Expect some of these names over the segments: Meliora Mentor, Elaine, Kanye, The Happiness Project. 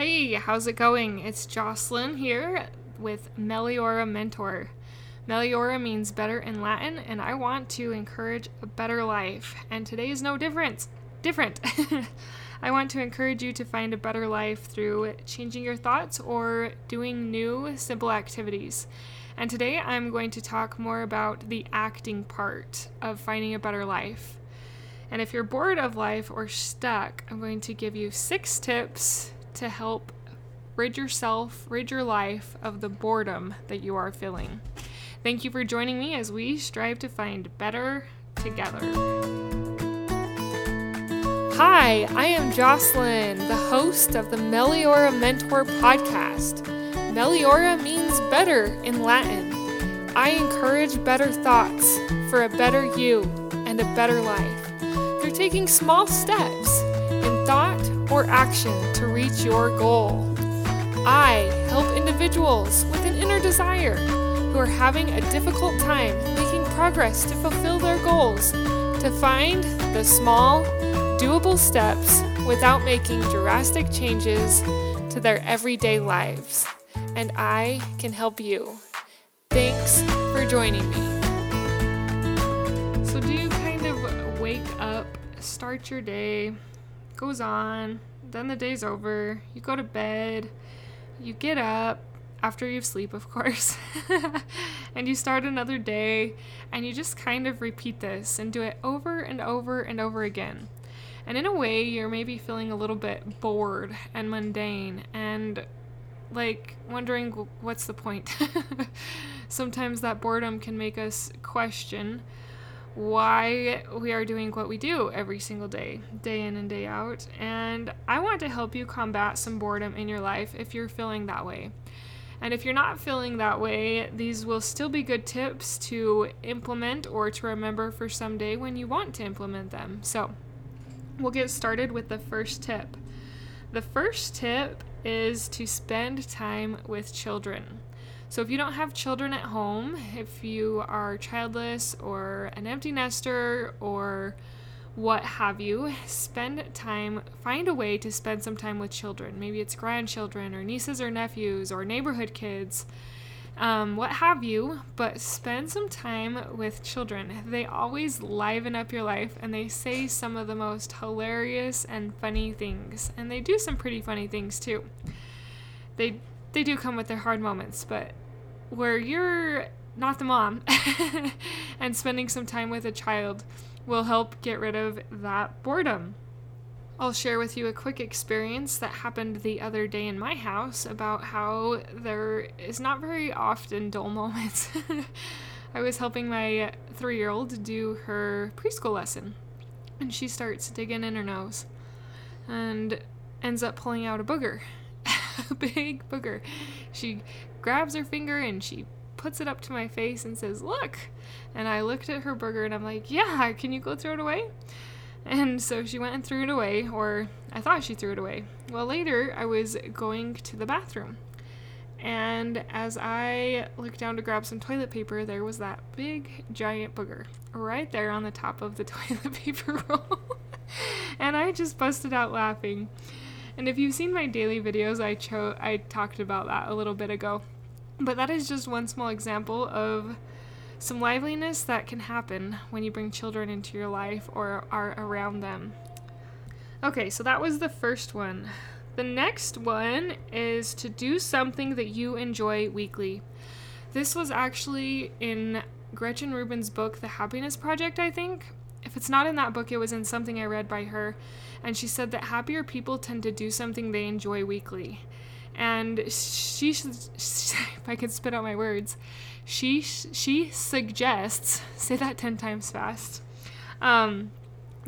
Hey, how's it going? It's Jocelyn here with Meliora Mentor. Meliora means better in Latin, and I want to encourage a better life. And today is no different. I want to encourage you to find a better life through changing your thoughts or doing new, simple activities. And today I'm going to talk more about the acting part of finding a better life. And if you're bored of life or stuck, I'm going to give you 6 tips to help rid your life of the boredom that you are feeling. Thank you for joining me as we strive to find better together. Hi, I am Jocelyn, the host of the Meliora Mentor podcast. Meliora means better in Latin. I encourage better thoughts for a better you and a better life through taking small steps in thought or action to reach your goal. I help individuals with an inner desire who are having a difficult time making progress to fulfill their goals to find the small, doable steps without making drastic changes to their everyday lives. And I can help you. Thanks for joining me. So do you kind of wake up, start your day, goes on, then the day's over, you go to bed, you get up, after you sleep of course, and you start another day, and you just kind of repeat this and do it over and over and over again. And in a way, you're maybe feeling a little bit bored and mundane and like wondering what's the point. Sometimes that boredom can make us question why we are doing what we do every single day, day in and day out. And I want to help you combat some boredom in your life if you're feeling that way. And if you're not feeling that way, these will still be good tips to implement or to remember for someday when you want to implement them. So we'll get started with the first tip. The first tip is to spend time with children. So if you don't have children at home, if you are childless or an empty nester or what have you, find a way to spend some time with children. Maybe it's grandchildren or nieces or nephews or neighborhood kids, what have you, but spend some time with children. They always liven up your life, and they say some of the most hilarious and funny things, and they do some pretty funny things too. They do come with their hard moments, but where you're not the mom and spending some time with a child will help get rid of that boredom. I'll share with you a quick experience that happened the other day in my house about how there is not very often dull moments. I was helping my 3-year-old do her preschool lesson, and she starts digging in her nose and ends up pulling out a booger. A big booger. She grabs her finger and she puts it up to my face and says, "Look." And I looked at her booger and I'm like, "Yeah, can you go throw it away?" And so she went and threw it away, or I thought she threw it away. Well, later I was going to the bathroom, and as I looked down to grab some toilet paper, there was that big giant booger right there on the top of the toilet paper roll. And I just busted out laughing. And if you've seen my daily videos, I talked about that a little bit ago. But that is just one small example of some liveliness that can happen when you bring children into your life or are around them. Okay, so that was the first one. The next one is to do something that you enjoy weekly. This was actually in Gretchen Rubin's book, The Happiness Project, I think. If it's not in that book, it was in something I read by her, and she said that happier people tend to do something they enjoy weekly. And she suggests, say that 10 times fast, that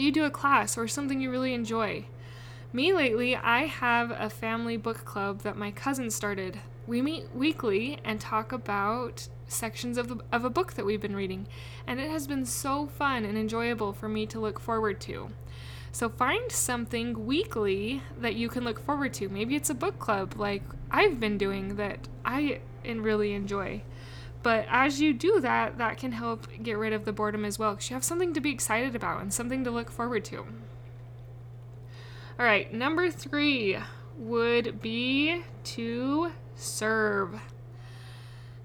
you do a class or something you really enjoy. Me lately, I have a family book club that my cousin started. We meet weekly and talk about sections of a book that we've been reading, and it has been so fun and enjoyable for me to look forward to. So find something weekly that you can look forward to. Maybe it's a book club like I've been doing that I really enjoy. But as you do that, that can help get rid of the boredom as well, because you have something to be excited about and something to look forward to. All right, number 3, would be to serve.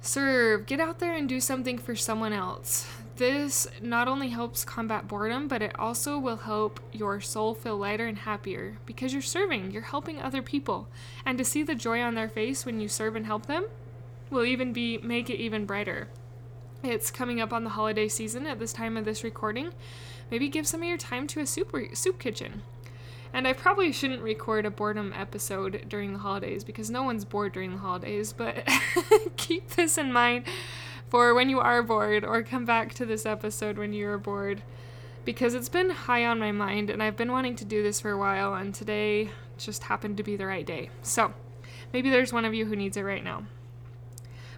Serve. Get out there and do something for someone else. This not only helps combat boredom, but it also will help your soul feel lighter and happier because you're serving, you're helping other people. And to see the joy on their face when you serve and help them will even make it even brighter. It's coming up on the holiday season at this time of this recording. Maybe give some of your time to a soup kitchen. And I probably shouldn't record a boredom episode during the holidays because no one's bored during the holidays, but keep this in mind for when you are bored, or come back to this episode when you are bored, because it's been high on my mind and I've been wanting to do this for a while, and today just happened to be the right day. So maybe there's one of you who needs it right now.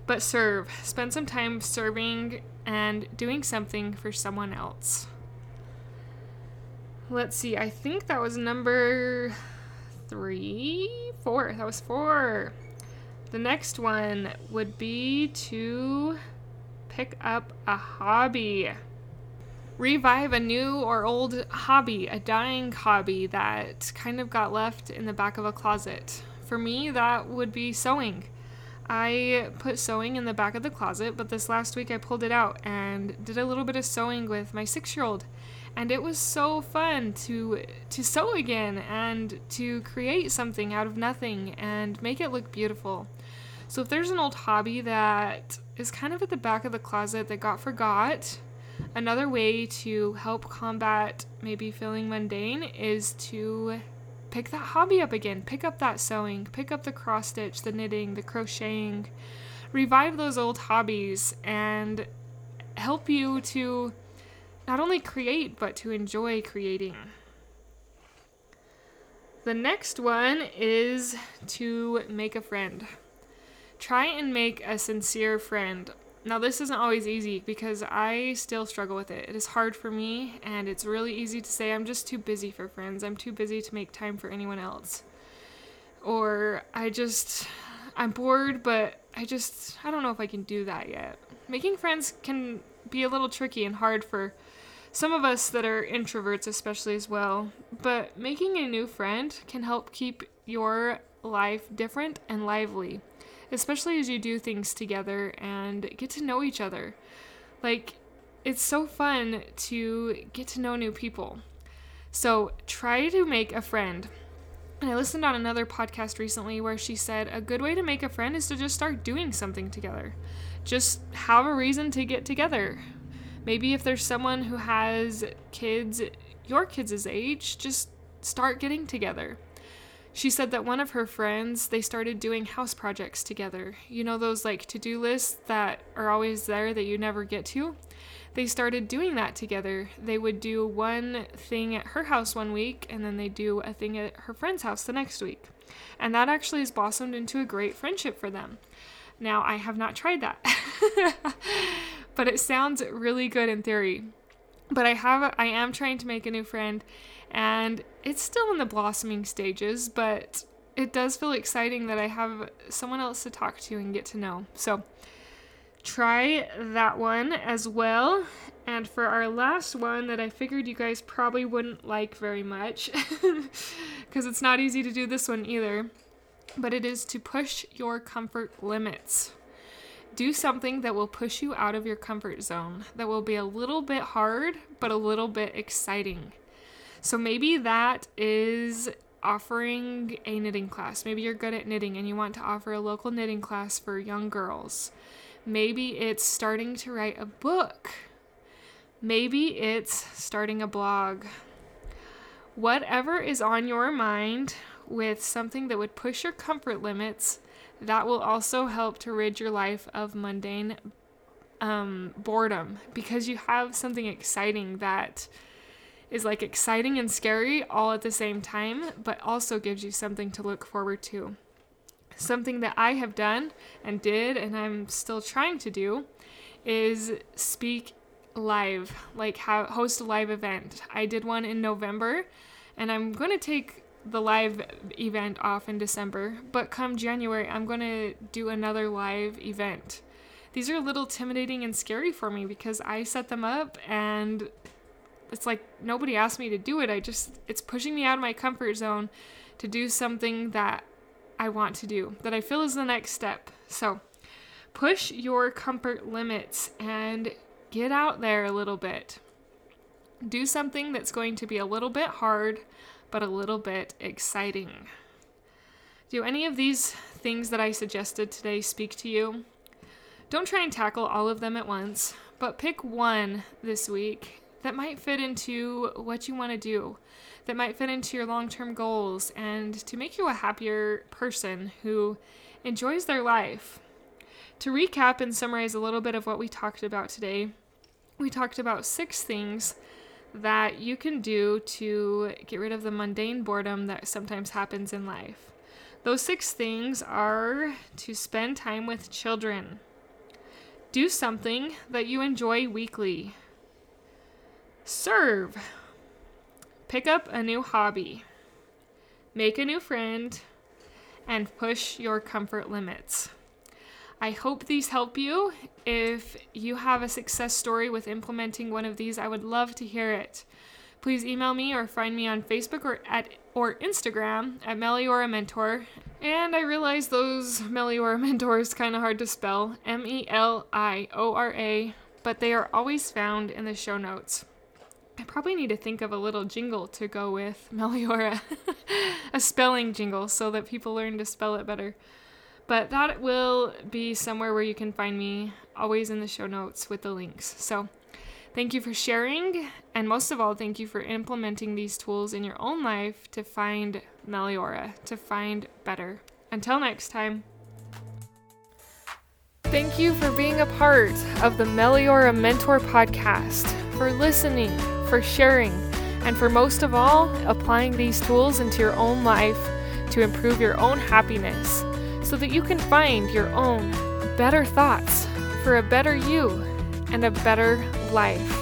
But serve. Spend some time serving and doing something for someone else. Let's see, I think that was number 4. That was 4. The next one would be to pick up a hobby. Revive a new or old hobby, a dying hobby that kind of got left in the back of a closet. For me, that would be sewing. I put sewing in the back of the closet, but this last week I pulled it out and did a little bit of sewing with my 6-year-old. And it was so fun to sew again and to create something out of nothing and make it look beautiful. So if there's an old hobby that is kind of at the back of the closet that got forgot, another way to help combat maybe feeling mundane is to pick that hobby up again. Pick up that sewing, pick up the cross stitch, the knitting, the crocheting. Revive those old hobbies and help you to not only create, but to enjoy creating. The next one is to make a friend. Try and make a sincere friend. Now, this isn't always easy because I still struggle with it. It is hard for me, and it's really easy to say, I'm just too busy for friends. I'm too busy to make time for anyone else. Or I'm bored, but I don't know if I can do that yet. Making friends can be a little tricky and hard for some of us that are introverts especially as well, but making a new friend can help keep your life different and lively, especially as you do things together and get to know each other. Like, it's so fun to get to know new people. So try to make a friend. And I listened on another podcast recently where she said a good way to make a friend is to just start doing something together. Just have a reason to get together. Maybe if there's someone who has kids your kids' age, just start getting together. She said that one of her friends, they started doing house projects together. You know, those like to-do lists that are always there that you never get to? They started doing that together. They would do one thing at her house one week, and then they do a thing at her friend's house the next week. And that actually has blossomed into a great friendship for them. Now, I have not tried that, but it sounds really good in theory. But I am trying to make a new friend, and it's still in the blossoming stages, but it does feel exciting that I have someone else to talk to and get to know. So try that one as well. And for our last one that I figured you guys probably wouldn't like very much, because it's not easy to do this one either, but it is to push your comfort limits. Do something that will push you out of your comfort zone, that will be a little bit hard, but a little bit exciting. So maybe that is offering a knitting class. Maybe you're good at knitting and you want to offer a local knitting class for young girls. Maybe it's starting to write a book. Maybe it's starting a blog. Whatever is on your mind with something that would push your comfort limits, that will also help to rid your life of mundane boredom, because you have something exciting that is like exciting and scary all at the same time, but also gives you something to look forward to. Something that I have done and did, and I'm still trying to do, is speak live, like host a live event. I did one in November, and I'm going to take the live event off in December, but come January, I'm going to do another live event. These are a little intimidating and scary for me because I set them up and it's like nobody asked me to do it. It's pushing me out of my comfort zone to do something that I want to do, that I feel is the next step. So push your comfort limits and get out there a little bit. Do something that's going to be a little bit hard, but a little bit exciting. Do any of these things that I suggested today speak to you? Don't try and tackle all of them at once, but pick one this week that might fit into what you want to do, that might fit into your long-term goals, and to make you a happier person who enjoys their life. To recap and summarize a little bit of what we talked about today, we talked about 6 things that you can do to get rid of the mundane boredom that sometimes happens in life. Those 6 things are to spend time with children, do something that you enjoy weekly, serve, pick up a new hobby, make a new friend, and push your comfort limits. I hope these help you. If you have a success story with implementing one of these, I would love to hear it. Please email me or find me on Facebook or Instagram at Meliora Mentor. And I realize those Meliora Mentors kind of hard to spell, Meliora, but they are always found in the show notes. I probably need to think of a little jingle to go with Meliora, a spelling jingle so that people learn to spell it better. But that will be somewhere where you can find me, always in the show notes with the links. So thank you for sharing, and most of all, thank you for implementing these tools in your own life to find Meliora, to find better. Until next time. Thank you for being a part of the Meliora Mentor podcast, for listening, for sharing, and for most of all, applying these tools into your own life to improve your own happiness, so that you can find your own better thoughts for a better you and a better life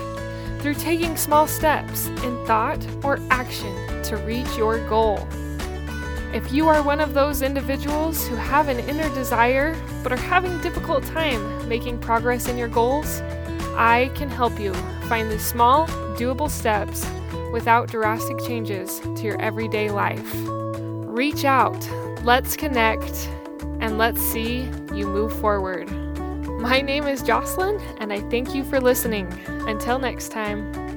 through taking small steps in thought or action to reach your goal. If you are one of those individuals who have an inner desire but are having a difficult time making progress in your goals, I can help you find the small, doable steps without drastic changes to your everyday life. Reach out, let's connect, and let's see you move forward. My name is Jocelyn, and I thank you for listening. Until next time.